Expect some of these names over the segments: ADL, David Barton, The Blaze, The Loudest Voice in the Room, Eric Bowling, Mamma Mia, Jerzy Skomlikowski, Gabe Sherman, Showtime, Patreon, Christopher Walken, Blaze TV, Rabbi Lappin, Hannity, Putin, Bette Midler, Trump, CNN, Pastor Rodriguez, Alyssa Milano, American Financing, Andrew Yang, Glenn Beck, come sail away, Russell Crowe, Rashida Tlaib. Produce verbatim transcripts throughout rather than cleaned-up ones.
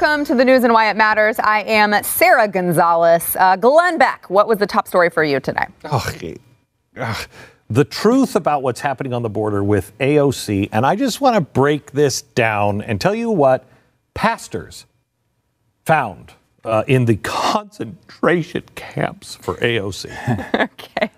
Welcome to the News and Why It Matters. I am Sarah Gonzalez. Uh, Glenn Beck, what was the top story for you today? Oh, ugh. The truth about what's happening on the border with A O C, and I just want to break this down and tell you what pastors found uh, in the concentration camps for A O C. Okay.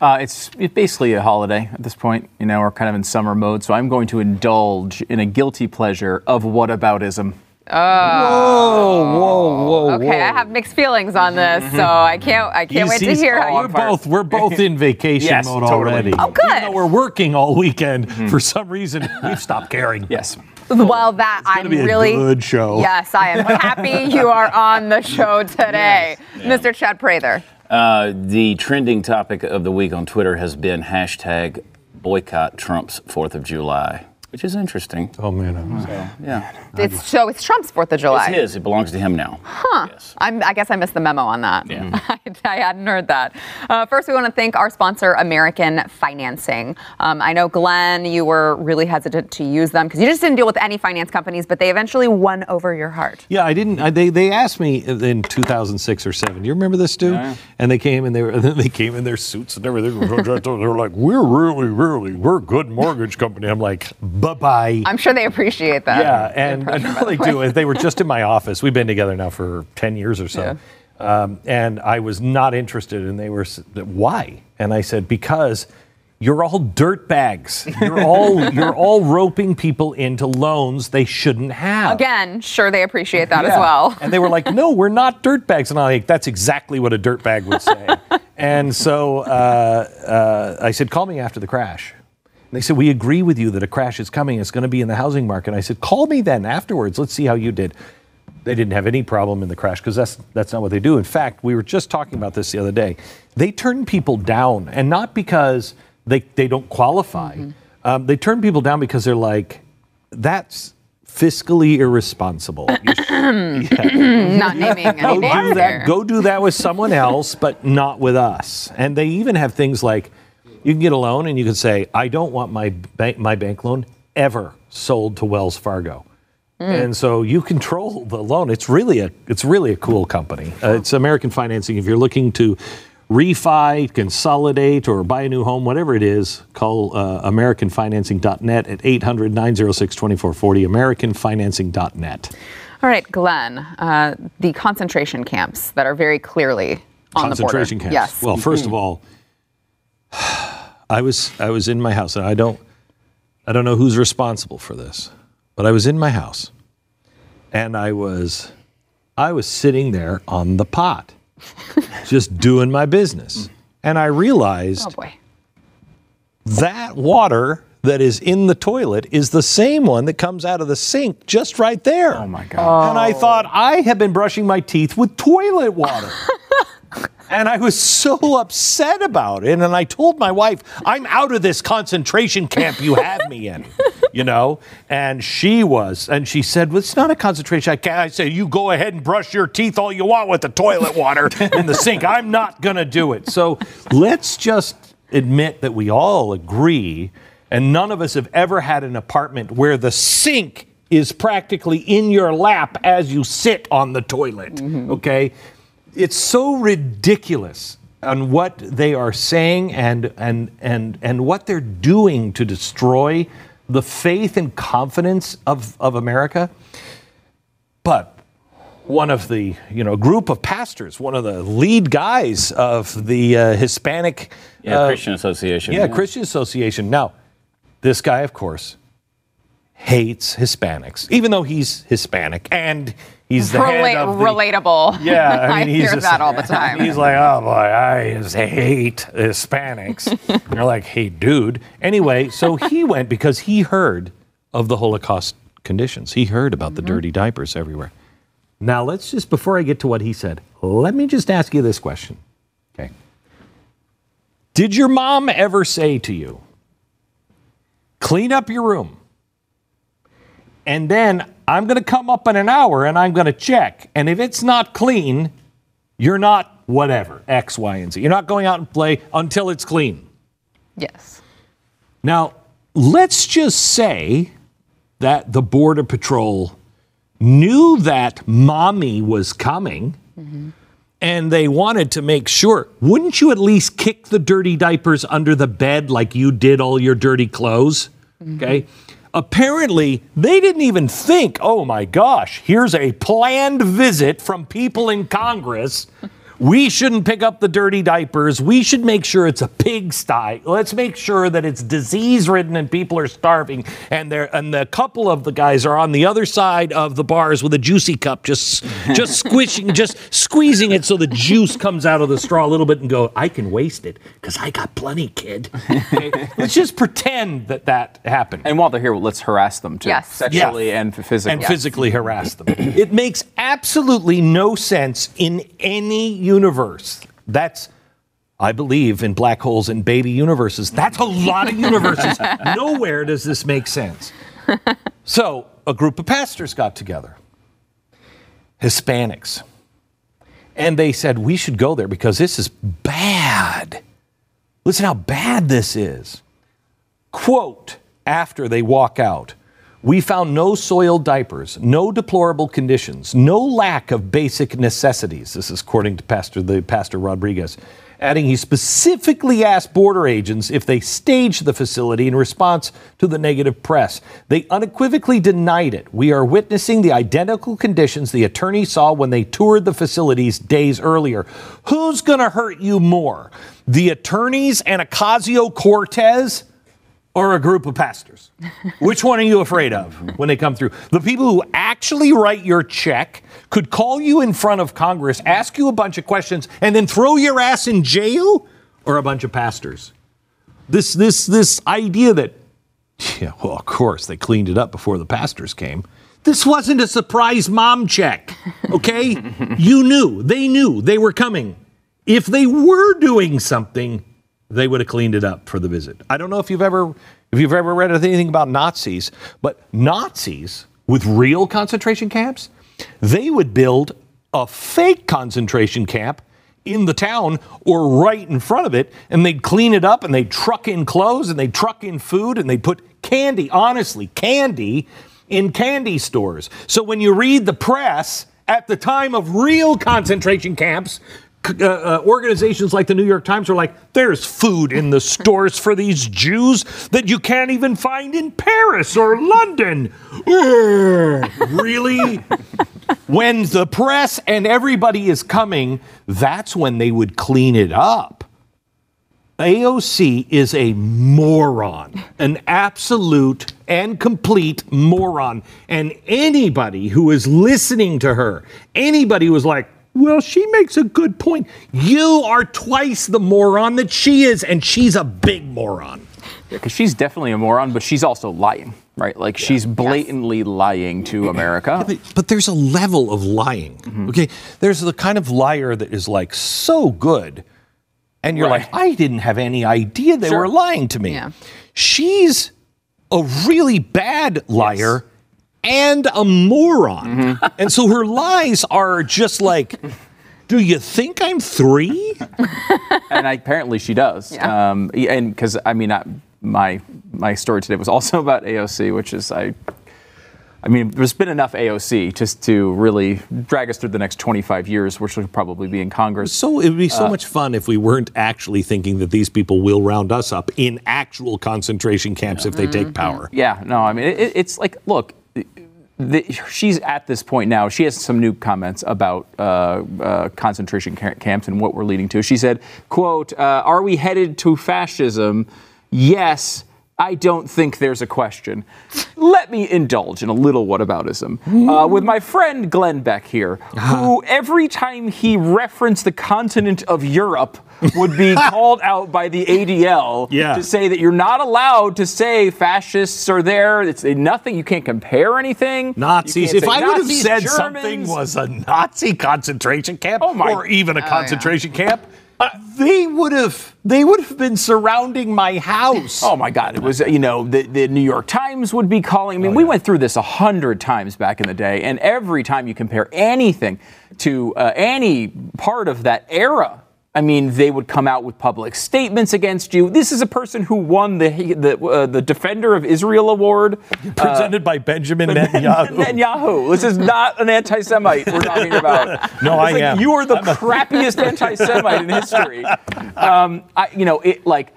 Uh, it's basically a holiday at this point, you know, we're kind of in summer mode, so I'm going to indulge in a guilty pleasure of whataboutism. Oh. Whoa, whoa, whoa, okay, whoa. I have mixed feelings on this, so I can't I can't he's, wait to hear how you... We're both, we're both in vacation yes, mode totally. already. Oh, good. Even though we're working all weekend, mm-hmm. for some reason, we've stopped caring. Yes. Well, that it's I'm be a really good show. Yes, I am happy you are on the show today. Yes. Yeah. Mister Chad Prather. Uh, the trending topic of the week on Twitter has been hashtag boycott Trump's fourth of July, which is interesting. Oh, man. I'm so, yeah. It's, so it's Trump's fourth of July. It's his. It belongs to him now. Huh. Yes. I'm, I guess I missed the memo on that. Yeah. I, I hadn't heard that. Uh, first, we want to thank our sponsor, American Financing. Um, I know, Glenn, you were really hesitant to use them because you just didn't deal with any finance companies, but they eventually won over your heart. Yeah, I didn't. I, they they asked me in two thousand six or seven. You remember this, Stu? Yeah. And they came and they were they came in their suits and everything. They were like, "We're really, really, we're a good mortgage company." I'm like, "Bye bye." I'm sure they appreciate that. Yeah, and, and no, they do. They were just in my office. We've been together now for ten years or so. Yeah. Um, and I was not interested, and they were, why? And I said, because you're all dirtbags. You're all you're all roping people into loans they shouldn't have. Again, sure, they appreciate that yeah. as well. And they were like, no, we're not dirtbags. And I'm like, that's exactly what a dirtbag would say. And so uh, uh, I said, call me after the crash. And they said, we agree with you that a crash is coming. It's going to be in the housing market. And I said, call me then afterwards. Let's see how you did. They didn't have any problem in the crash because that's that's not what they do. In fact, we were just talking about this the other day. They turn people down, and not because they, they don't qualify. Mm-hmm. Um, they turn people down because they're like, that's fiscally irresponsible. You sh- yeah. Not naming any go names do that, go do that with someone else, but not with us. And they even have things like, you can get a loan and you can say, I don't want my bank, my bank loan ever sold to Wells Fargo. Mm. And so you control the loan. It's really a it's really a cool company. Uh, it's American Financing. If you're looking to refi, consolidate, or buy a new home, whatever it is, call uh, American Financing dot net at eight hundred, nine oh six, two four four oh, American Financing dot net. All right, Glenn, uh, the concentration camps that are very clearly on the border. Concentration camps. Yes. Well, first of all, I was I was in my house, and I don't I don't know who's responsible for this. But I was in my house, and I was, I was sitting there on the pot, just doing my business. And I realized oh boy. that water that is in the toilet is the same one that comes out of the sink just right there. Oh, my God. Oh. And I thought, I have been brushing my teeth with toilet water. And I was so upset about it. And I told my wife, I'm out of this concentration camp you have me in, you know. And she was. And she said, well, it's not a concentration camp. I said, you go ahead and brush your teeth all you want with the toilet water in the sink. I'm not going to do it. So let's just admit that we all agree. And none of us have ever had an apartment where the sink is practically in your lap as you sit on the toilet. Mm-hmm. Okay. It's so ridiculous on what they are saying and and and and what they're doing to destroy the faith and confidence of, of America. But one of the, you know, group of pastors, one of the lead guys of the uh, Hispanic yeah, uh, Christian Association. Yeah, yeah, Christian Association. Now, this guy, of course, hates Hispanics, even though he's Hispanic and he's the Relate- head of the, relatable. Yeah, I, mean, I he's hear just, that all the time. He's like, oh boy, I just hate Hispanics. And you're like, hey, dude. Anyway, so he went because he heard of the Holocaust conditions. He heard about mm-hmm. the dirty diapers everywhere. Now, let's just, before I get to what he said, let me just ask you this question. Okay. Did your mom ever say to you, clean up your room? And then I'm going to come up in an hour and I'm going to check. And if it's not clean, you're not whatever, X, Y, and Z. You're not going out and play until it's clean. Yes. Now, let's just say that the Border Patrol knew that mommy was coming, mm-hmm. and they wanted to make sure, wouldn't you at least kick the dirty diapers under the bed like you did all your dirty clothes? Mm-hmm. Okay. Apparently, they didn't even think, oh my gosh, here's a planned visit from people in Congress. We shouldn't pick up the dirty diapers. We should make sure it's a pigsty. Let's make sure that it's disease-ridden and people are starving. And they're, and a couple of the guys are on the other side of the bars with a juicy cup, just just squishing, just squeezing it so the juice comes out of the straw a little bit and go, I can waste it because I got plenty, kid. Okay? Let's just pretend that that happened. And while they're here, let's harass them, too. Yes. Sexually yes. and physically. And yes. physically harass them. It makes absolutely no sense in any universe. That's, I believe in black holes and baby universes. That's a lot of universes. Nowhere does this make sense. So a group of pastors got together, Hispanics, and they said, we should go there because this is bad. Listen how bad this is. Quote, after they walk out, we found no soiled diapers, no deplorable conditions, no lack of basic necessities. This is according to Pastor the Pastor Rodriguez, adding he specifically asked border agents if they staged the facility in response to the negative press. They unequivocally denied it. We are witnessing the identical conditions the attorney saw when they toured the facilities days earlier. Who's going to hurt you more, the attorneys and Ocasio-Cortez? Or a group of pastors? Which one are you afraid of when they come through? The people who actually write your check could call you in front of Congress, ask you a bunch of questions, and then throw your ass in jail? Or a bunch of pastors? This this this idea that, yeah, well, of course, they cleaned it up before the pastors came. This wasn't a surprise mom check, okay? You knew. They knew. They were coming. If they were doing something, they would have cleaned it up for the visit. I don't know if you've ever if you've ever read anything about Nazis, but Nazis with real concentration camps, they would build a fake concentration camp in the town or right in front of it, and they'd clean it up, and they'd truck in clothes, and they'd truck in food, and they'd put candy, honestly, candy, in candy stores. So when you read the press at the time of real concentration camps, Uh, uh, organizations like the New York Times are like, there's food in the stores for these Jews that you can't even find in Paris or London. Urgh, really? When the press and everybody is coming, that's when they would clean it up. A O C is a moron, an absolute and complete moron. And anybody who is listening to her, anybody who is like, well, she makes a good point. You are twice the moron that she is, and she's a big moron. Yeah, because she's definitely a moron, but she's also lying, right? Like, yeah. she's blatantly yes. lying to America. Yeah, but, but there's a level of lying, mm-hmm. okay? There's the kind of liar that is, like, so good, and you're right. like, I didn't have any idea they sure. were lying to me. Yeah. She's a really bad liar. Yes. And a moron. Mm-hmm. And so her lies are just like, do you think I'm three? And I, apparently she does. Yeah. Um, and because, I mean, I, my my story today was also about A O C, which is, I I mean, there's been enough A O C just to really drag us through the next twenty-five years, which will probably be in Congress. So it would be so uh, much fun if we weren't actually thinking that these people will round us up in actual concentration camps yeah. if they mm-hmm. take power. Yeah, no, I mean, it, it's like, look, The, she's at this point now. She has some new comments about uh, uh, concentration camps and what we're leading to. She said, quote, uh, are we headed to fascism? Yes, I don't think there's a question. Let me indulge in a little whataboutism uh, with my friend Glenn Beck here, who every time he referenced the continent of Europe would be called out by the A D L yeah. to say that you're not allowed to say fascists are there. It's nothing. You can't compare anything. Nazis. If I would have said Germans. Something was a Nazi concentration camp oh my. or even a oh, concentration yeah. camp, uh, they would have they would have been surrounding my house. Oh, my God. It was, you know, the, the New York Times would be calling. I mean, oh, yeah. we went through this a hundred times back in the day. And every time you compare anything to uh, any part of that era, I mean, they would come out with public statements against you. This is a person who won the the, uh, the Defender of Israel Award. Presented uh, by Benjamin Netanyahu. Netanyahu. This is not an anti-Semite we're talking about. No, I like, am. You are the I'm crappiest a- anti-Semite in history. Um, I, you know, it like...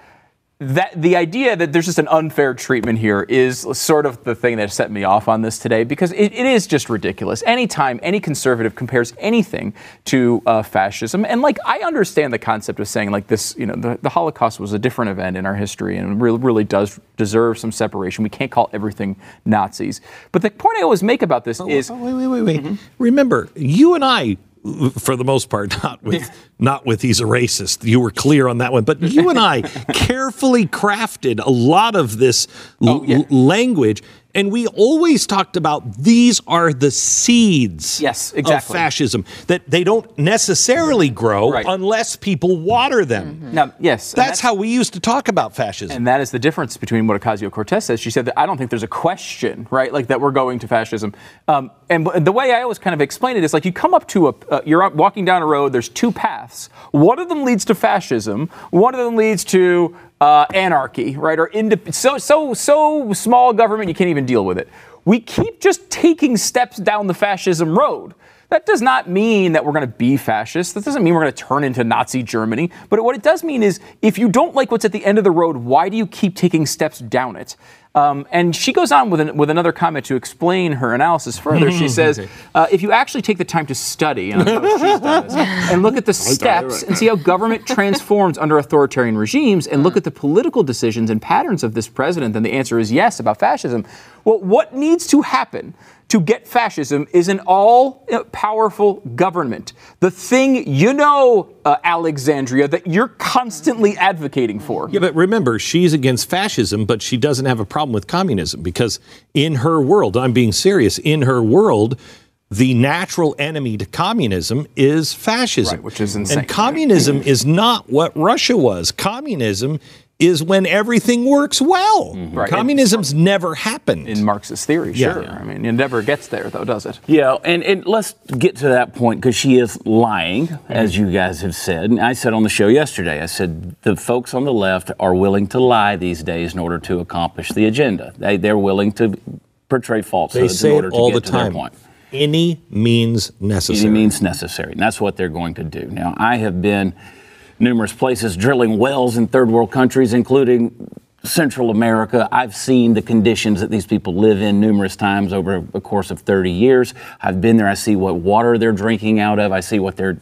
That the idea that there's just an unfair treatment here is sort of the thing that set me off on this today, because it, it is just ridiculous. Anytime any conservative compares anything to uh, fascism, and like I understand the concept of saying like this, you know, the, the Holocaust was a different event in our history and really, really does deserve some separation. We can't call everything Nazis. But the point I always make about this oh, is oh, wait, wait, wait, wait. Mm-hmm. Remember, you and I. For the most part, not with not with he's a racist. You were clear on that one. But you and I carefully crafted a lot of this oh, l- yeah. language. And we always talked about these are the seeds yes, exactly. of fascism, that they don't necessarily grow right. unless people water them. Mm-hmm. Now, yes, that's, that's how we used to talk about fascism. And that is the difference between what Ocasio-Cortez says. She said that I don't think there's a question, right, like that we're going to fascism. Um, and the way I always kind of explain it is like you come up to a, uh, you're walking down a road, there's two paths. One of them leads to fascism. One of them leads to... Uh, anarchy, right? Or indep- so so so small government you can't even deal with it. We keep just taking steps down the fascism road. That does not mean that we're going to be fascist. That doesn't mean we're going to turn into Nazi Germany. But what it does mean is, if you don't like what's at the end of the road, why do you keep taking steps down it? Um, and she goes on with an, with another comment to explain her analysis further. She says, uh, if you actually take the time to study and, this, and look at the steps and see how government transforms under authoritarian regimes and look at the political decisions and patterns of this president, then the answer is yes about fascism. Well, what needs to happen to get fascism is an all-powerful government. The thing you know, uh, Alexandria, that you're constantly advocating for. Yeah, but remember, she's against fascism, but she doesn't have a problem with communism because in her world, I'm being serious, in her world, the natural enemy to communism is fascism. Right, which is insane. And communism right? is not what Russia was. Communism is when everything works well. Mm-hmm. Right. Communism's in, never happened. In Marxist theory, yeah. sure. Yeah. I mean, it never gets there, though, does it? Yeah, and, and let's get to that point, because she is lying, mm-hmm. as you guys have said. And I said on the show yesterday, I said, the folks on the left are willing to lie these days in order to accomplish the agenda. They, they're willing to portray falsehoods in order to get to their point. Any means necessary. Any means necessary, and that's what they're going to do. Now, I have been... numerous places drilling wells in third world countries, including Central America. I've seen the conditions that these people live in numerous times over a course of thirty years. I've been there. I see what water they're drinking out of. I see what they're,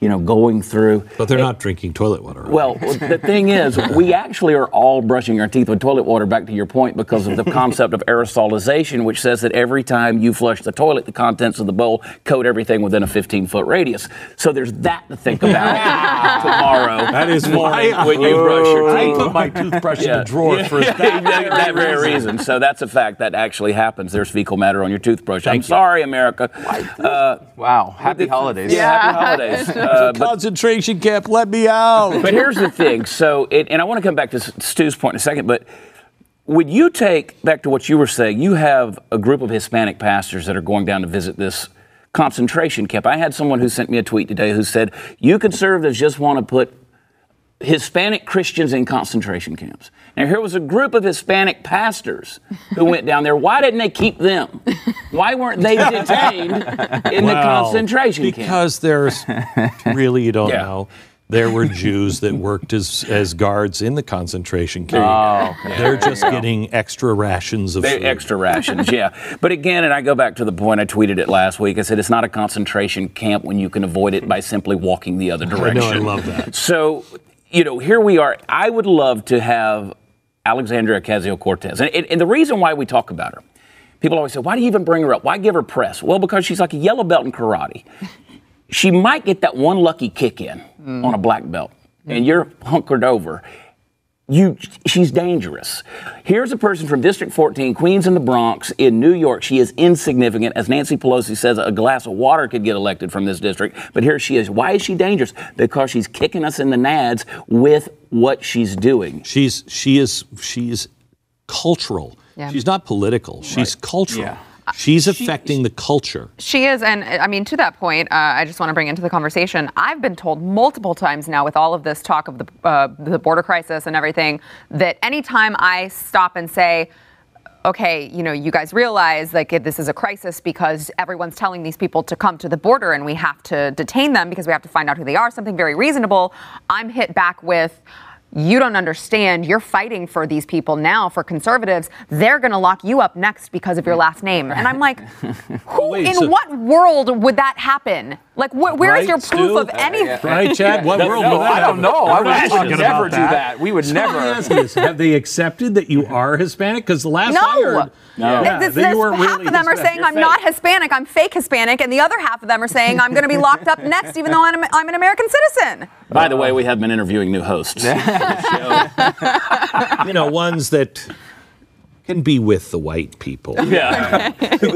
you know, going through. But they're it, not drinking toilet water. Right? Well, the thing is, we actually are all brushing our teeth with toilet water, back to your point, because of the concept of aerosolization, which says that every time you flush the toilet, the contents of the bowl coat everything within a fifteen-foot radius. So there's that to think about tomorrow. That is morning when you oh, brush your teeth. I put my toothbrush yeah. in the drawer yeah. for yeah. that, that, that very reason. reason. So that's a fact that actually happens. There's fecal matter on your toothbrush. Thank I'm you. sorry, America. Uh, wow. Happy holidays. Yeah, happy holidays. Uh, Uh, but, concentration camp, let me out. But here's the thing. So, it, and I want to come back to Stu's point in a second, but would you take, back to what you were saying, you have a group of Hispanic pastors that are going down to visit this concentration camp. I had someone who sent me a tweet today who said, you conservatives just want to put Hispanic Christians in concentration camps. Now, here was a group of Hispanic pastors who went down there. Why didn't they keep them? Why weren't they detained in well, the concentration camp? Because there's, really, you don't yeah. know. There were Jews that worked as, as guards in the concentration camp. Oh, okay. They're just getting extra rations of they, food. Extra rations, yeah. But again, and I go back to the point, I tweeted it last week. I said, it's not a concentration camp when you can avoid it by simply walking the other direction. I know, I love that. So... you know, here we are. I would love to have Alexandria Ocasio-Cortez. And, and, and the reason why we talk about her, people always say, why do you even bring her up? Why give her press? Well, because she's like a yellow belt in karate. She might get that one lucky kick in mm. on a black belt, mm. and you're hunkered over. You, she's dangerous. Here's a person from District fourteen, Queens in the Bronx, in New York. She is insignificant. As Nancy Pelosi says, a glass of water could get elected from this district. But here she is. Why is she dangerous? Because she's kicking us in the nads with what she's doing. She's she is she's cultural. Yeah. She's not political. Right. She's cultural. Yeah. She's affecting she, the culture. She is. And I mean, to that point, uh, I just want to bring into the conversation, I've been told multiple times now with all of this talk of the, uh, the border crisis and everything, that anytime I stop and say, okay, you know, you guys realize like this is a crisis because everyone's telling these people to come to the border and we have to detain them because we have to find out who they are, something very reasonable, I'm hit back with, you don't understand. You're fighting for these people now, for conservatives. They're going to lock you up next because of your last name. And I'm like, who Wait, in so what world would that happen? Like, wh- where right, is your proof Stu? of anything? Uh, yeah. Right, Chad? What no, world no, would that I don't happen? know. I would never about do that. that. We would so never. Ask this. Have they accepted that you are Hispanic? Because the last no. I heard, no. yeah, this, this, you were half really of them Hispanic. Are saying You're I'm fake. not Hispanic, I'm fake Hispanic, and the other half of them are saying I'm going to be locked up next, even though I'm, I'm an American citizen. By the way, we have been interviewing new hosts. You know, ones that can be with the white people. Yeah.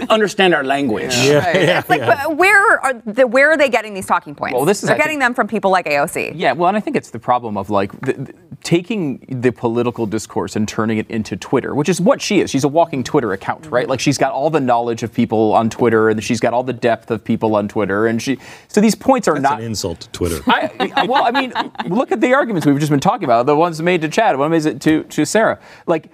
Understand our language. Yeah. Right. yeah like, yeah. But where are the, where are they getting these talking points? Well, this is They're I getting think, them from people like A O C. Yeah, well, and I think it's the problem of, like, the, the, taking the political discourse and turning it into Twitter, which is what she is. She's a walking Twitter account, right? Like, she's got all the knowledge of people on Twitter, and she's got all the depth of people on Twitter, and she... So these points are That's not... That's an insult to Twitter. I, I, well, I mean, look at the arguments we've just been talking about, the ones made to Chad, one made to, to Sarah. Like...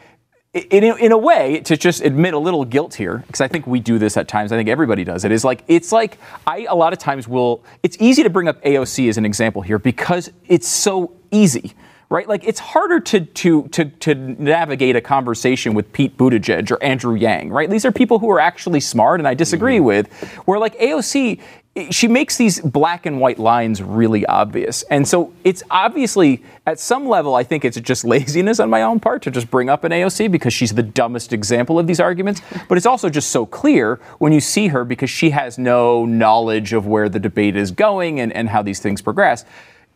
In, in a way, to just admit a little guilt here, because I think we do this at times, I think everybody does it, is like, it's like, I a lot of times will, it's easy to bring up A O C as an example here, because it's so easy, right? Like, it's harder to to to, to navigate a conversation with Pete Buttigieg or Andrew Yang, right? These are people who are actually smart, and I disagree mm-hmm. with, where like A O C, she makes these black and white lines really obvious. And so it's obviously, at some level, I think it's just laziness on my own part to just bring up an A O C because she's the dumbest example of these arguments. But it's also just so clear when you see her because she has no knowledge of where the debate is going and, and how these things progress.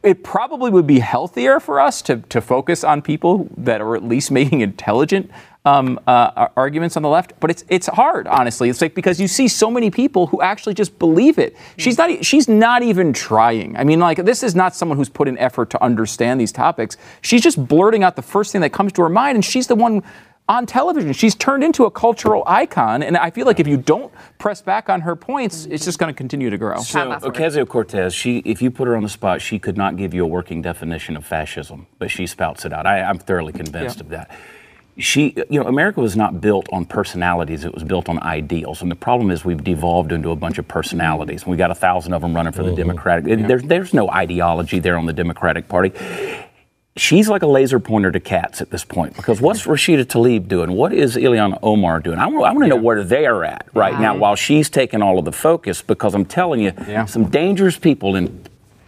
It probably would be healthier for us to, to focus on people that are at least making intelligent Um, uh, arguments on the left, but it's it's hard, honestly. It's like because you see so many people who actually just believe it. She's not she's not even trying. I mean, like this is not someone who's put an effort to understand these topics. She's just blurting out the first thing that comes to her mind, and she's the one on television. She's turned into a cultural icon, and I feel like if you don't press back on her points, it's just going to continue to grow. So Ocasio-Cortez, she if you put her on the spot, she could not give you a working definition of fascism, but she spouts it out. I, I'm thoroughly convinced yeah. of that. She, you know, America was not built on personalities. It was built on ideals. And the problem is we've devolved into a bunch of personalities. And we got a thousand of them running for the Democratic. There's, there's no ideology there on the Democratic Party. She's like a laser pointer to cats at this point. Because what's Rashida Tlaib doing? What is Ileana Omar doing? I want, I want to know where they're at right wow. now while she's taking all of the focus. Because I'm telling you, yeah. some dangerous people in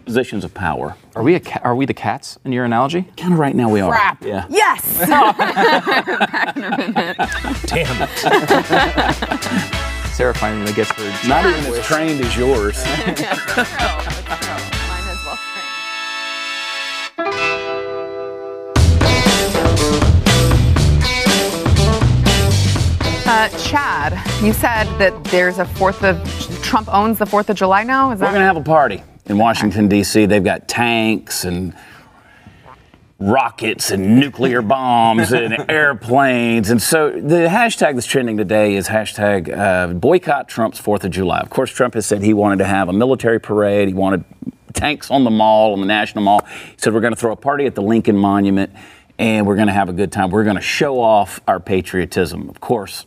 positions of power. Are we a ca- are we the cats in your analogy? Kind of right now we Crap. are. Yeah. Yes. Back in a minute. Damn it. Sarah finally gets her. Not even as trained as yours. Yeah, that's true. That's true. Mine is well trained. Uh, Chad, you said that there's a fourth of Trump owns the Fourth of July now. Is that? We're gonna have a party. In Washington, D C, they've got tanks and rockets and nuclear bombs and airplanes. And so the hashtag that's trending today is hashtag uh, boycott Trump's Fourth of July. Of course, Trump has said he wanted to have a military parade. He wanted tanks on the mall, on the National Mall. He said, we're going to throw a party at the Lincoln Monument, and we're going to have a good time. We're going to show off our patriotism. Of course,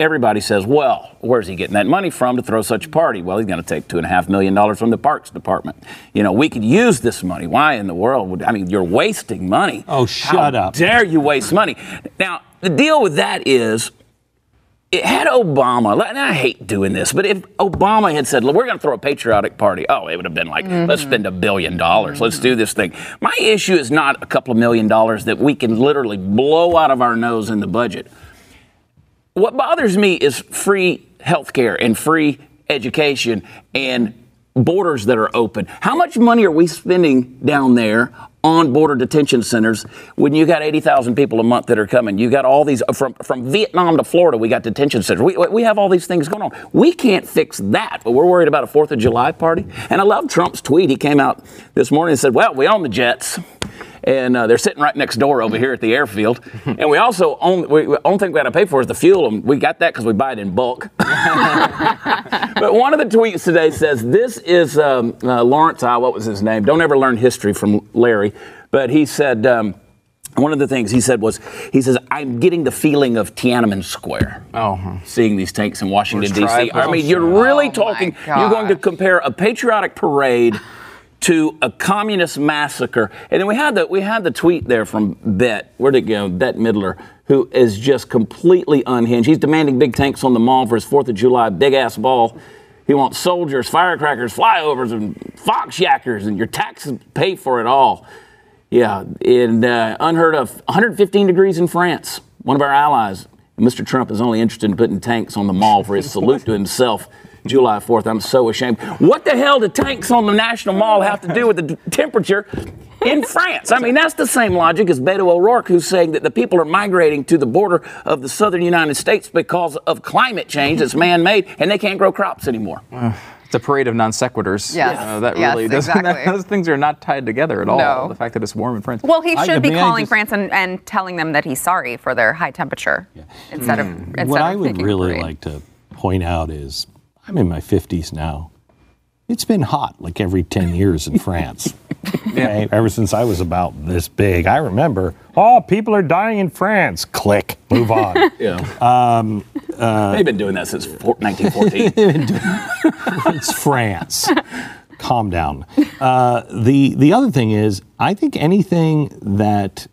everybody says, well, where's he getting that money from to throw such a party? Well, he's going to take two and a half million dollars from the Parks Department. You know, we could use this money. Why in the world would I mean, you're wasting money. Oh, shut How up. Dare you waste money? Now, the deal with that is it had Obama. And I hate doing this, but if Obama had said, look, we're going to throw a patriotic party. Oh, it would have been like, mm-hmm. let's spend a billion dollars. Mm-hmm. Let's do this thing. My issue is not a couple of million dollars that we can literally blow out of our nose in the budget. What bothers me is free healthcare and free education and borders that are open. How much money are we spending down there on border detention centers when you got eighty thousand people a month that are coming? You got all these from from Vietnam to Florida. We got detention centers. We we have all these things going on. We can't fix that, but we're worried about a Fourth of July party. And I love Trump's tweet. He came out this morning and said, well, we own the jets. and uh, they're sitting right next door over here at the airfield. And we also own, we, we own thing we got to pay for is the fuel, and we got that because we buy it in bulk. But one of the tweets today says, this is um, uh, Lawrence, I, what was his name? Don't ever learn history from Larry. But he said, um, one of the things he said was, he says, I'm getting the feeling of Tiananmen Square. Oh. Seeing these tanks in Washington, D C I mean, you're really oh talking, you're going to compare a patriotic parade to a communist massacre. And then we had the, we had the tweet there from Bette, where'd it go, Bette Midler, who is just completely unhinged. He's demanding big tanks on the mall for his fourth of July big-ass ball. He wants soldiers, firecrackers, flyovers, and Fox yackers, and your taxes pay for it all. Yeah, and uh, unheard of, one hundred fifteen degrees in France. One of our allies, Mister Trump, is only interested in putting tanks on the mall for his salute to himself, July fourth. I'm so ashamed. What the hell do tanks on the National Mall have to do with the temperature in France? I mean, that's the same logic as Beto O'Rourke, who's saying that the people are migrating to the border of the southern United States because of climate change that's man-made, and they can't grow crops anymore. It's a parade of non sequiturs. Yes, uh, that yes, really doesn't. Exactly. That, those things are not tied together at all. No. The fact that it's warm in France. Well, he should I, be calling just, France and, and telling them that he's sorry for their high temperature. Yeah. Instead mm. of instead what of I would really like to point out is, I'm in my fifties now. It's been hot like every ten years in France. Yeah. Right? Ever since I was about this big, I remember, oh, people are dying in France. Click, move on. Yeah. Um, uh, They've been doing that since nineteen fourteen. It's France. Calm down. Uh, the, the other thing is, I think anything that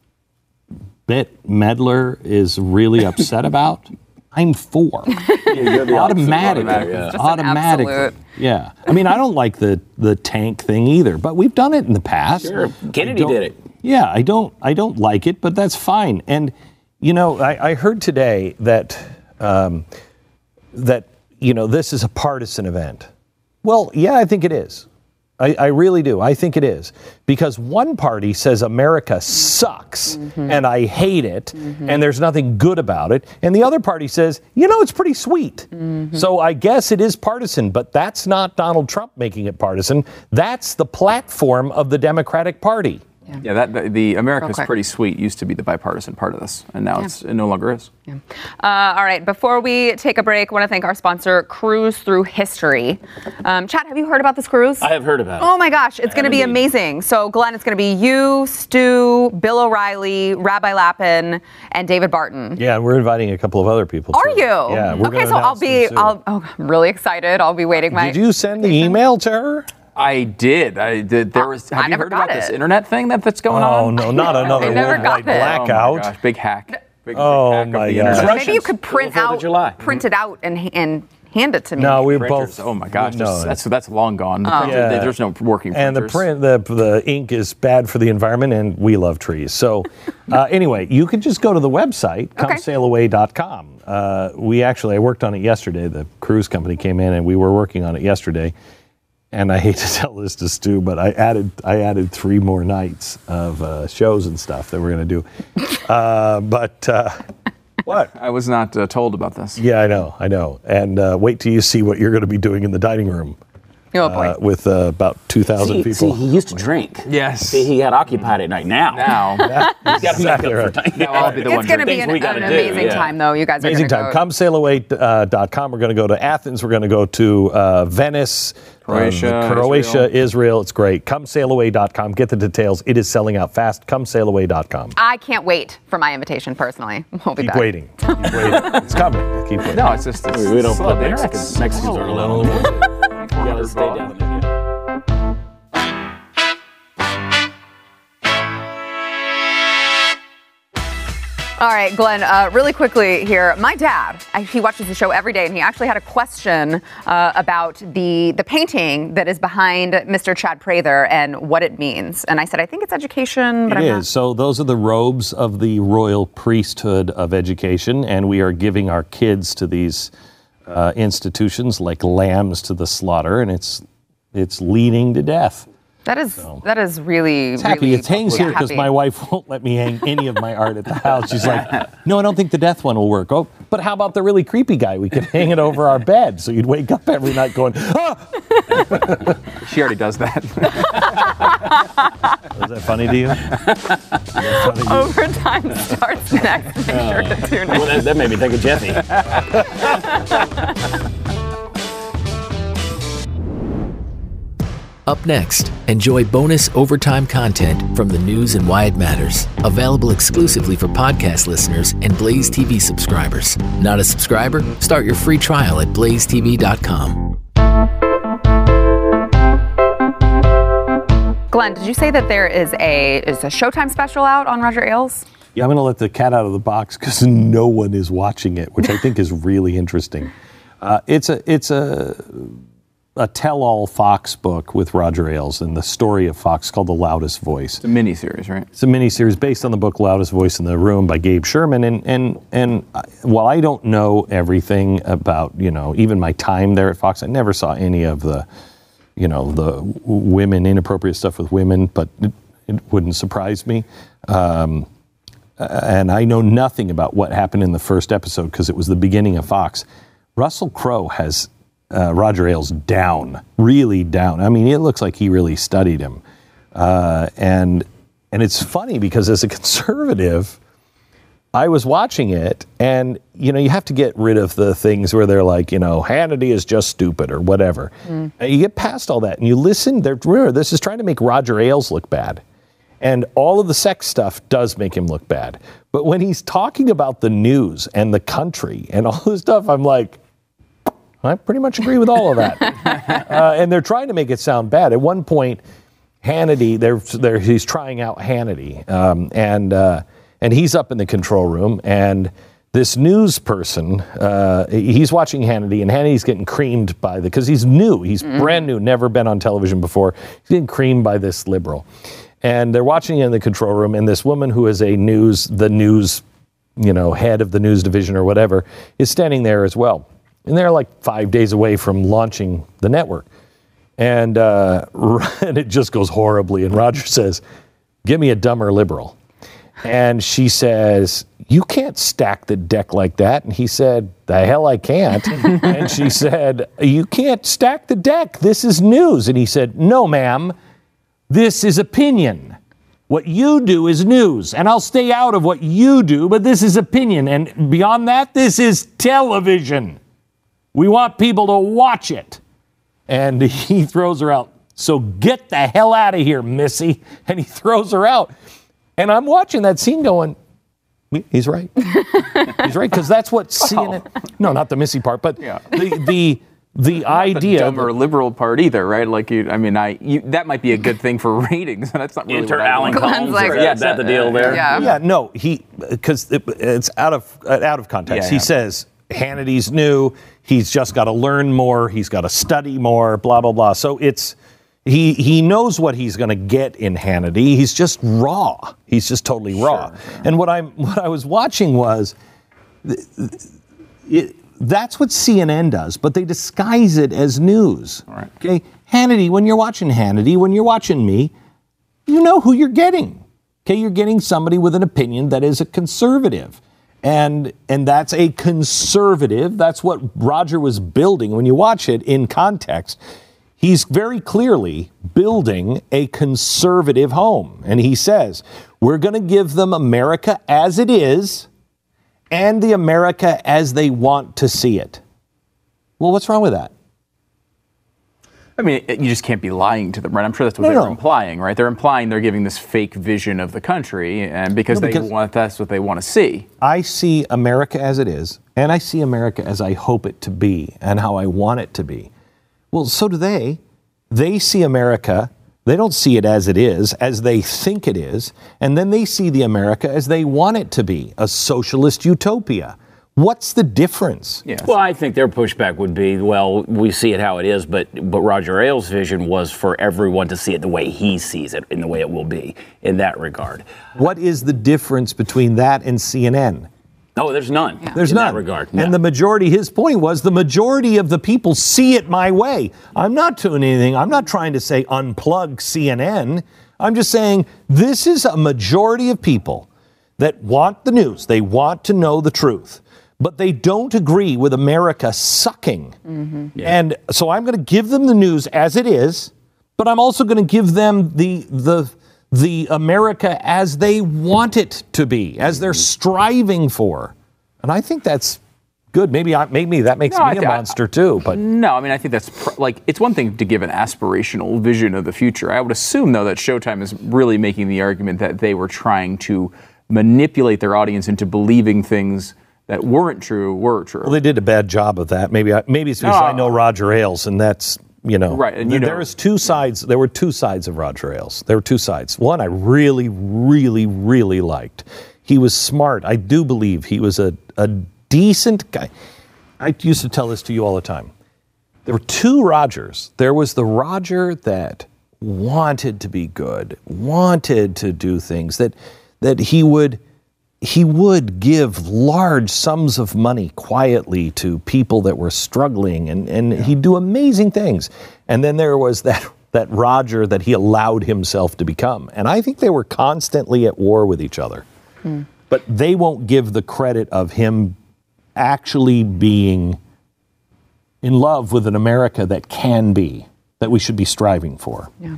Bette Midler is really upset about, I'm for. Yeah, automatically. Automatic, yeah. Automatically. Yeah. I mean, I don't like the, the tank thing either, but we've done it in the past. Sure. Kennedy did it. Yeah, I don't I don't like it, but that's fine. And, you know, I, I heard today that, um, that, you know, this is a partisan event. Well, yeah, I think it is. I, I really do. I think it is. Because one party says America sucks, mm-hmm. and I hate it, mm-hmm. and there's nothing good about it. And the other party says, you know, it's pretty sweet. Mm-hmm. So I guess it is partisan, but that's not Donald Trump making it partisan. That's the platform of the Democratic Party. Yeah, yeah that, the, the America's pretty sweet used to be the bipartisan part of this, and now yeah. it's, it no longer is. Yeah. Uh, all right, before we take a break, I want to thank our sponsor, Cruise Through History. Um, Chad, have you heard about this cruise? I have heard about it. Oh, my gosh, it's going to be amazing. So, Glenn, it's going to be you, Stu, Bill O'Reilly, Rabbi Lappin, and David Barton. Yeah, we're inviting a couple of other people. Are too. you? Yeah, we're Okay, so I'll be, I'll, oh, I'm really excited. I'll be waiting. My Did you send the email to her? I did. I did. There was. Have I you heard about it. this internet thing that, that's going oh, on? Oh no, not another worldwide blackout. Oh my gosh, big hack. Big, oh big hack my gosh. Russians, maybe you could print out, July. print it out, and and hand it to me. No, we printers, both. Oh my gosh, no. that's that's long gone. The oh. printer, yeah. There's no working printers. And the print, the the ink is bad for the environment, and we love trees. So uh, anyway, you could just go to the website, come sail away dot com. Uh, we actually, I worked on it yesterday. The cruise company came in, and we were working on it yesterday. And I hate to tell this to Stu, but I added I added three more nights of uh, shows and stuff that we're going to do. Uh, but uh, what? I was not uh, told about this. Yeah, I know, I know. And uh, wait till you see what you're going to be doing in the dining room. Oh, boy. Uh, with uh, about two thousand people. See, he used to drink. Yes. See, he got occupied at night. Now. Now. That's exactly right. Now I'll be the one. It's going to be an, an amazing do. time, yeah. though. You guys amazing are going to go. Amazing time. come sail away dot com. We're going to go to Athens. We're going to go to uh, Venice. Croatia. Um, Croatia, Israel. Israel. It's great. come sail away dot com. Get the details. It is selling out fast. come sail away dot com. I can't wait for my invitation, personally. We'll be Keep back. Waiting. Keep waiting. It's coming. Keep waiting. No, it's just... It's, we, we don't put the Mexicans. Mexicans are alone. You gotta stay down there. All right, Glenn, uh, really quickly here. My dad, he watches the show every day, and he actually had a question uh, about the, the painting that is behind Mister Chad Prather and what it means. And I said, I think it's education, but it I'm is. Not. So those are the robes of the royal priesthood of education, and we are giving our kids to these uh, institutions like lambs to the slaughter, and it's it's leading to death. That is so. that is really, it's happy. Really it hangs yeah, here because my wife won't let me hang any of my art at the house. She's like, no, I don't think the death one will work. Oh, but how about the really creepy guy? We could hang it over our bed so you'd wake up every night going, ah! She already does that. Was that funny to you? Funny to Overtime you? Starts next. Make sure to tune in. Well, that, that made me think of Jeffy. Up next, enjoy bonus Overtime content from the news and why it matters. Available exclusively for podcast listeners and Blaze T V subscribers. Not a subscriber? Start your free trial at blaze t v dot com. Glenn, did you say that there is a is a Showtime special out on Roger Ailes? Yeah, I'm going to let the cat out of the box because no one is watching it, which I think is really interesting. Uh, it's a it's a a tell-all Fox book with Roger Ailes and the story of Fox called The Loudest Voice. It's a miniseries, right? It's a miniseries based on the book Loudest Voice in the Room by Gabe Sherman. And and and I, while I don't know everything about, you know, even my time there at Fox, I never saw any of the. You know, the women, inappropriate stuff with women, but it, it wouldn't surprise me. Um, and I know nothing about what happened in the first episode because it was the beginning of Fox. Russell Crowe has uh, Roger Ailes down, really down. I mean, it looks like he really studied him. Uh, and and it's funny because as a conservative, I was watching it, and, you know, you have to get rid of the things where they're like, you know, Hannity is just stupid or whatever. Mm. You get past all that, and you listen. They're, remember, this is trying to make Roger Ailes look bad. And all of the sex stuff does make him look bad. But when he's talking about the news and the country and all this stuff, I'm like, I pretty much agree with all of that. uh, and they're trying to make it sound bad. At one point, Hannity, they're, they're, he's trying out Hannity, um, and... Uh, And he's up in the control room, and this news person, uh, he's watching Hannity, and Hannity's getting creamed by the, because he's new, he's mm-hmm. brand new, never been on television before. He's getting creamed by this liberal. And they're watching in the control room, and this woman who is a news, the news, you know, head of the news division or whatever, is standing there as well. And they're like five days away from launching the network. And, uh, and it just goes horribly, and Roger says, "Give me a dumber liberal." And she says, "You can't stack the deck like that." And he said, "The hell I can't." And she said, "You can't stack the deck. This is news." And he said, "No, ma'am, this is opinion. What you do is news. And I'll stay out of what you do, but this is opinion. And beyond that, this is television. We want people to watch it." And he throws her out. "So get the hell out of here, Missy." And he throws her out. And I'm watching that scene going, he's right. He's right, because that's what C N N... Wow. No, not the Missy part, but yeah. the the the idea... Not the dumber liberal part either, right? Like, you, I mean, I you, that might be a good thing for ratings. That's not really Inter what Alan Collins. Like, yeah, is that the deal there? Yeah, yeah no, he... Because it, it's out of, out of context. Yeah, he yeah. says, Hannity's new, he's just got to learn more, he's got to study more, blah, blah, blah. So it's... He he knows what he's going to get in Hannity. He's just raw. He's just totally raw. Sure, sure. And what I what I was watching was, it, that's what C N N does, but they disguise it as news. All right. Okay, Hannity. When you're watching Hannity, when you're watching me, you know who you're getting. Okay, you're getting somebody with an opinion that is a conservative, and and that's a conservative. That's what Roger was building. When you watch it in context, he's very clearly building a conservative home. And he says, we're going to give them America as it is and the America as they want to see it. Well, what's wrong with that? I mean, you just can't be lying to them, right? I'm sure that's what no, they're no. implying, right? They're implying they're giving this fake vision of the country and because, no, because they want that's what they want to see. I see America as it is, and I see America as I hope it to be and how I want it to be. Well, so do they. They see America, they don't see it as it is, as they think it is, and then they see the America as they want it to be, a socialist utopia. What's the difference? Yes. Well, I think their pushback would be, well, we see it how it is, but but Roger Ailes' vision was for everyone to see it the way he sees it, in the way it will be, in that regard. What is the difference between that and C N N? No, there's none. Yeah. There's in none. That regard. No. And the majority, his point was, the majority of the people see it my way. I'm not doing anything. I'm not trying to say unplug C N N. I'm just saying this is a majority of people that want the news. They want to know the truth. But they don't agree with America sucking. Mm-hmm. Yeah. And so I'm going to give them the news as it is, but I'm also going to give them the the the America as they want it to be, as they're striving for. And I think that's good. Maybe I, maybe that makes no, me I, a monster I, too. But no, I mean, I think that's pr- like it's one thing to give an aspirational vision of the future. I would assume, though, that Showtime is really making the argument that they were trying to manipulate their audience into believing things that weren't true were true. Well, they did a bad job of that. Maybe I, maybe it's because oh. I know Roger Ailes, and that's, you know, right. And you there know. Is two sides. There were two sides of Roger Ailes. There were two sides. One I really, really, really liked. He was smart. I do believe he was a, a decent guy. I used to tell this to you all the time. There were two Rogers. There was the Roger that wanted to be good, wanted to do things, that that he would he would give large sums of money quietly to people that were struggling, and, and yeah. he'd do amazing things. And then there was that that Roger that he allowed himself to become. And I think they were constantly at war with each other. Hmm. But they won't give the credit of him actually being in love with an America that can be, that we should be striving for. Yeah.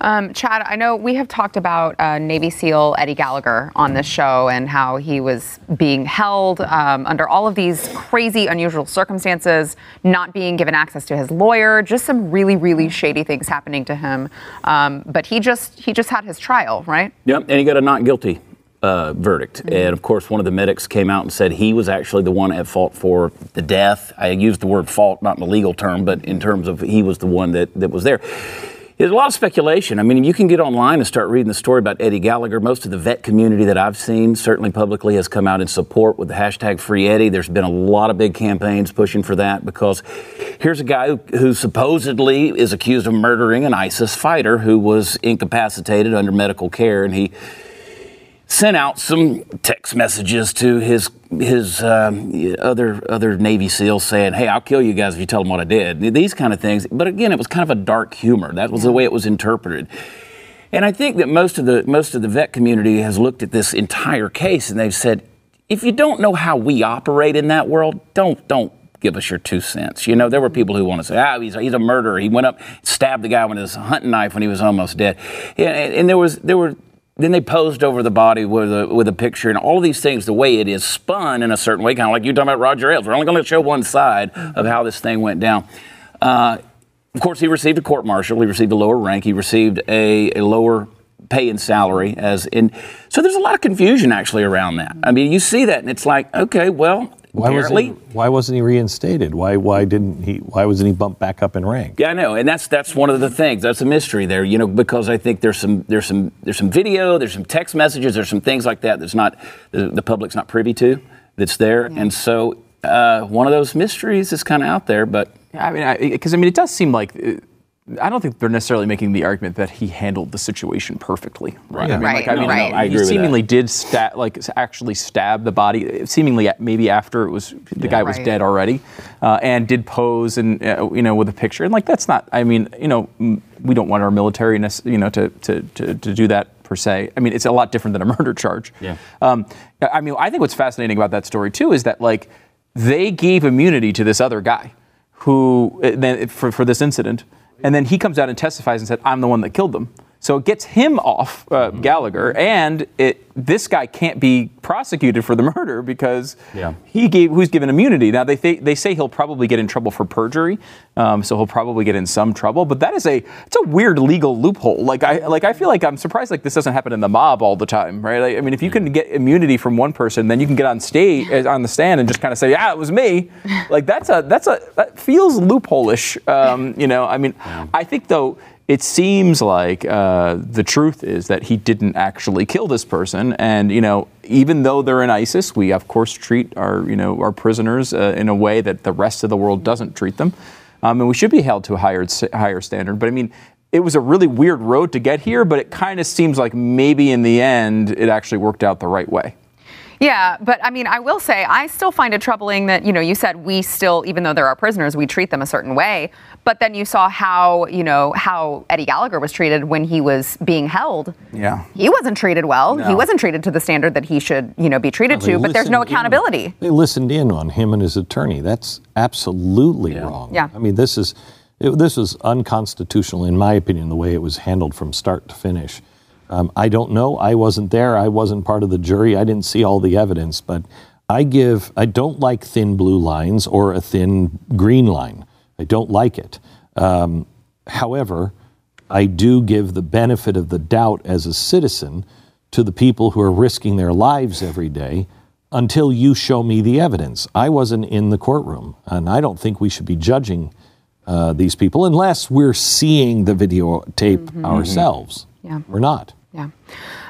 Um, Chad, I know we have talked about uh, Navy SEAL Eddie Gallagher on this show and how he was being held um, under all of these crazy, unusual circumstances, not being given access to his lawyer, just some really, really shady things happening to him. Um, but he just he just had his trial, right? Yep, and he got a not guilty Uh, verdict. Mm-hmm. And of course, one of the medics came out and said he was actually the one at fault for the death. I used the word fault, not in the legal term, but in terms of he was the one that, that was there. There's a lot of speculation. I mean, you can get online and start reading the story about Eddie Gallagher. Most of the vet community that I've seen, certainly publicly, has come out in support with the hashtag Free Eddie. There's been a lot of big campaigns pushing for that because here's a guy who, who supposedly is accused of murdering an ISIS fighter who was incapacitated under medical care, and he sent out some text messages to his his um, other other Navy SEALs saying, "Hey, I'll kill you guys if you tell them what I did." These kind of things. But again, it was kind of a dark humor. That was the way it was interpreted. And I think that most of the most of the vet community has looked at this entire case and they've said, "If you don't know how we operate in that world, don't don't give us your two cents." You know, there were people who want to say, "Ah, he's a, he's a murderer. He went up, stabbed the guy with his hunting knife when he was almost dead." And, and there was there were. Then they posed over the body with a, with a picture and all these things, the way it is spun in a certain way, kind of like you're talking about Roger Ailes. We're only going to show one side of how this thing went down. Uh, of course, he received a court-martial. He received a lower rank. He received a, a lower pay and salary. As in, so there's a lot of confusion, actually, around that. I mean, you see that, and it's like, okay, well... Why Apparently, wasn't he, why wasn't he reinstated? Why why didn't he? Why wasn't he bumped back up in rank? Yeah, I know, and that's that's one of the things. That's a mystery there, you know, because I think there's some there's some there's some video, there's some text messages, there's some things like that that's not the, the public's not privy to. That's there, yeah. And so uh, one of those mysteries is kind of out there. But yeah, I mean, because I, I mean, it does seem like. It, I don't think they're necessarily making the argument that he handled the situation perfectly. Right, yeah. I mean, right, like, I mean, right. No, I agree he seemingly with that. did sta- like actually stab the body, seemingly maybe after it was the yeah, guy right. was dead already, uh, and did pose and uh, you know with a picture and like that's not. I mean, you know, we don't want our military, you know, to to to, to do that per se. I mean, it's a lot different than a murder charge. Yeah. Um, I mean, I think what's fascinating about that story too is that like they gave immunity to this other guy, who for for this incident. And then he comes out and testifies and said, "I'm the one that killed them." So it gets him off uh, Gallagher, and it this guy can't be prosecuted for the murder because yeah. he gave who's given immunity. Now they th- they say he'll probably get in trouble for perjury, um, so he'll probably get in some trouble. But that is a it's a weird legal loophole. Like I like I feel like I'm surprised like this doesn't happen in the mob all the time, right? Like, I mean, if you can get immunity from one person, then you can get on stage on the stand and just kind of say, "Yeah, it was me." Like that's a that's a that feels loophole-ish, um, you know. I mean, yeah. I think though. It seems like uh, the truth is that he didn't actually kill this person. And, you know, even though they're in ISIS, we, of course, treat our, you know, our prisoners uh, in a way that the rest of the world doesn't treat them. Um, and we should be held to a higher, higher standard. But, I mean, it was a really weird road to get here, but it kind of seems like maybe in the end it actually worked out the right way. Yeah, but I mean, I will say, I still find it troubling that, you know, you said we still, even though they're our prisoners, we treat them a certain way. But then you saw how, you know, how Eddie Gallagher was treated when he was being held. Yeah. He wasn't treated well. No. He wasn't treated to the standard that he should, you know, be treated no, to, but there's no accountability. In. They listened in on him and his attorney. That's absolutely yeah. wrong. Yeah. I mean, this is, It, this is unconstitutional, in my opinion, the way it was handled from start to finish. Um, I don't know. I wasn't there. I wasn't part of the jury. I didn't see all the evidence, but I give, I don't like thin blue lines or a thin green line. I don't like it. Um, however, I do give the benefit of the doubt as a citizen to the people who are risking their lives every day until you show me the evidence. I wasn't in the courtroom, and I don't think we should be judging uh, these people unless we're seeing the videotape mm-hmm. ourselves. Yeah. We're not. Yeah.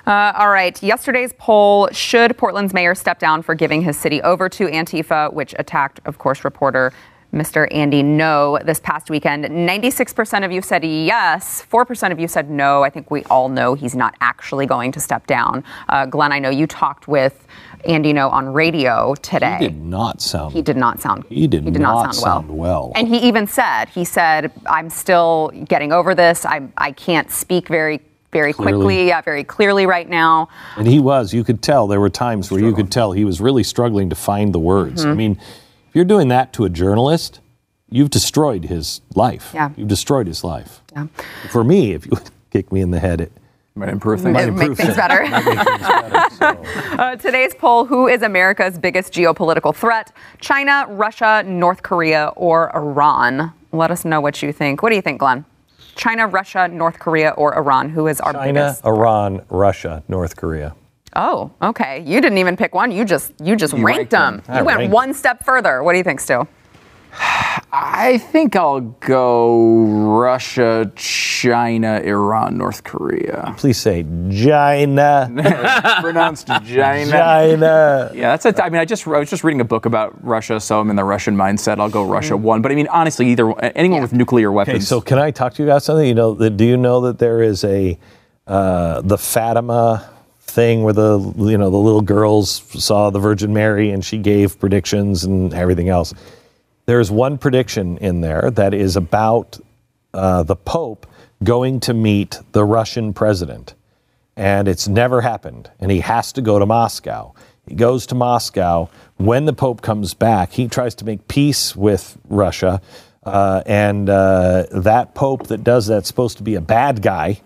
Uh, all right. Yesterday's poll, should Portland's mayor step down for giving his city over to Antifa, which attacked, of course, reporter Mister Andy Ngo this past weekend. ninety-six percent of you said yes. four percent of you said no. I think we all know he's not actually going to step down. Uh, Glenn, I know you talked with Andy Ngo on radio today. He did not sound. He did not sound. He did, he did not, not sound, sound well. well. And he even said, he said, I'm still getting over this. I I can't speak very very clearly. quickly, yeah, very clearly right now. And he was, you could tell, there were times where you could tell he was really struggling to find the words. Mm-hmm. I mean, if you're doing that to a journalist, you've destroyed his life. Yeah. You've destroyed his life. Yeah. For me, if you would kick me in the head, it might improve things, might improve make things, things better. Might make things better so. uh, today's poll, who is America's biggest geopolitical threat? China, Russia, North Korea, or Iran? Let us know what you think. What do you think, Glenn? China, Russia, North Korea, or Iran? Who is our China, biggest? China, Iran, Russia, North Korea. Oh, okay. You didn't even pick one. You just you just you ranked, ranked them. them. You went ranked. one step further. What do you think, Stu? I think I'll go Russia, China, Iran, North Korea. Please say China. Pronounced China. China. Yeah, that's. A, I mean, I just I was just reading a book about Russia, so I'm in the Russian mindset. I'll go Russia one. But I mean, honestly, either anyone yeah. with nuclear weapons. Okay, so can I talk to you about something? You know, do you know that there is a uh, the Fatima thing where the you know the little girls saw the Virgin Mary and she gave predictions and everything else. There's one prediction in there that is about uh, the Pope going to meet the Russian president, and it's never happened, and he has to go to Moscow. He goes to Moscow. When the Pope comes back, he tries to make peace with Russia, uh, and uh, that Pope that does that's supposed to be a bad guy,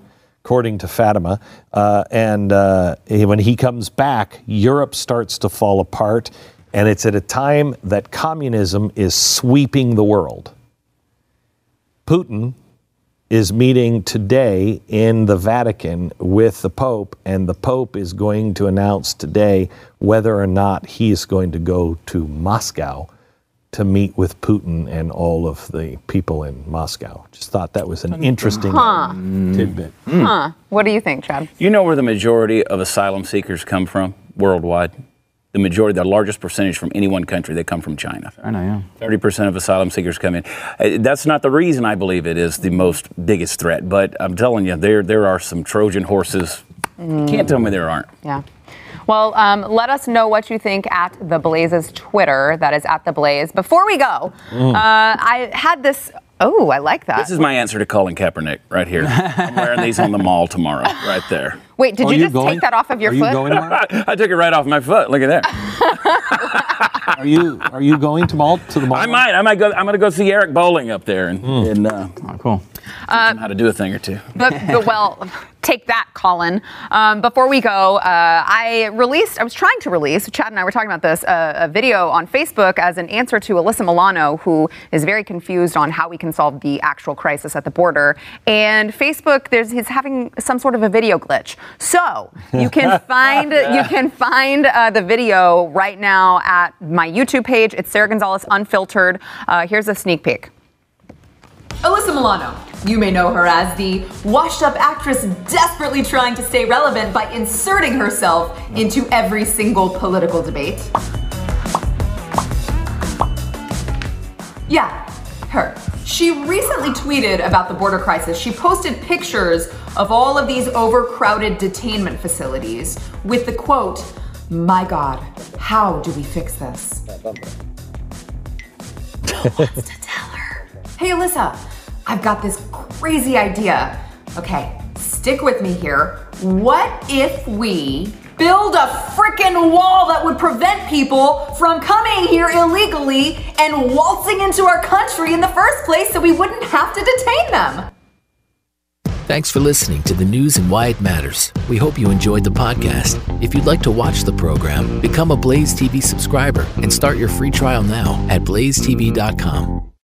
according to Fatima, uh, and uh, when he comes back, Europe starts to fall apart, and it's at a time that communism is sweeping the world. Putin is meeting today in the Vatican with the Pope, and the Pope is going to announce today whether or not he is going to go to Moscow to meet with Putin and all of the people in Moscow. Just thought that was an interesting huh. tidbit. Mm. Huh. What do you think, Chad? You know where the majority of asylum seekers come from worldwide? The majority, the largest percentage from any one country, they come from China. China, yeah. Thirty percent of asylum seekers come in. That's not the reason I believe it is the most biggest threat, but I'm telling you, there there are some Trojan horses. Mm. You can't tell me there aren't. Yeah. Well, um, let us know what you think at The Blaze's Twitter. That is at The Blaze. Before we go, mm. uh, I had this. Oh, I like that. This is my answer to Colin Kaepernick right here. I'm wearing these on the mall tomorrow, right there. Wait, did oh, you just going? take that off of your are foot? You going I, I took it right off my foot. Look at that. are you Are you going to mall to the mall? I might. I might go. I'm going to go see Eric Bowling up there and. Mm. and uh, oh, cool. Um, how to do a thing or two. But, but well, take that, Colin. Um, before we go, uh, I released, I was trying to release, Chad and I were talking about this, uh, a video on Facebook as an answer to Alyssa Milano, who is very confused on how we can solve the actual crisis at the border. And Facebook, there's he's having some sort of a video glitch. So you can find you can find uh, the video right now at my YouTube page. It's Sarah Gonzalez Unfiltered. Uh, here's a sneak peek. Alyssa Milano. You may know her as the washed-up actress desperately trying to stay relevant by inserting herself into every single political debate. Yeah, her. She recently tweeted about the border crisis. She posted pictures of all of these overcrowded detainment facilities with the quote, "My God, how do we fix this?" Who wants to tell her? Hey Alyssa, I've got this crazy idea. Okay, stick with me here. What if we build a frickin' wall that would prevent people from coming here illegally and waltzing into our country in the first place so we wouldn't have to detain them. Thanks for listening to the news and why it matters. We hope you enjoyed the podcast. If you'd like to watch the program, become a Blaze T V subscriber and start your free trial now at blaze t v dot com.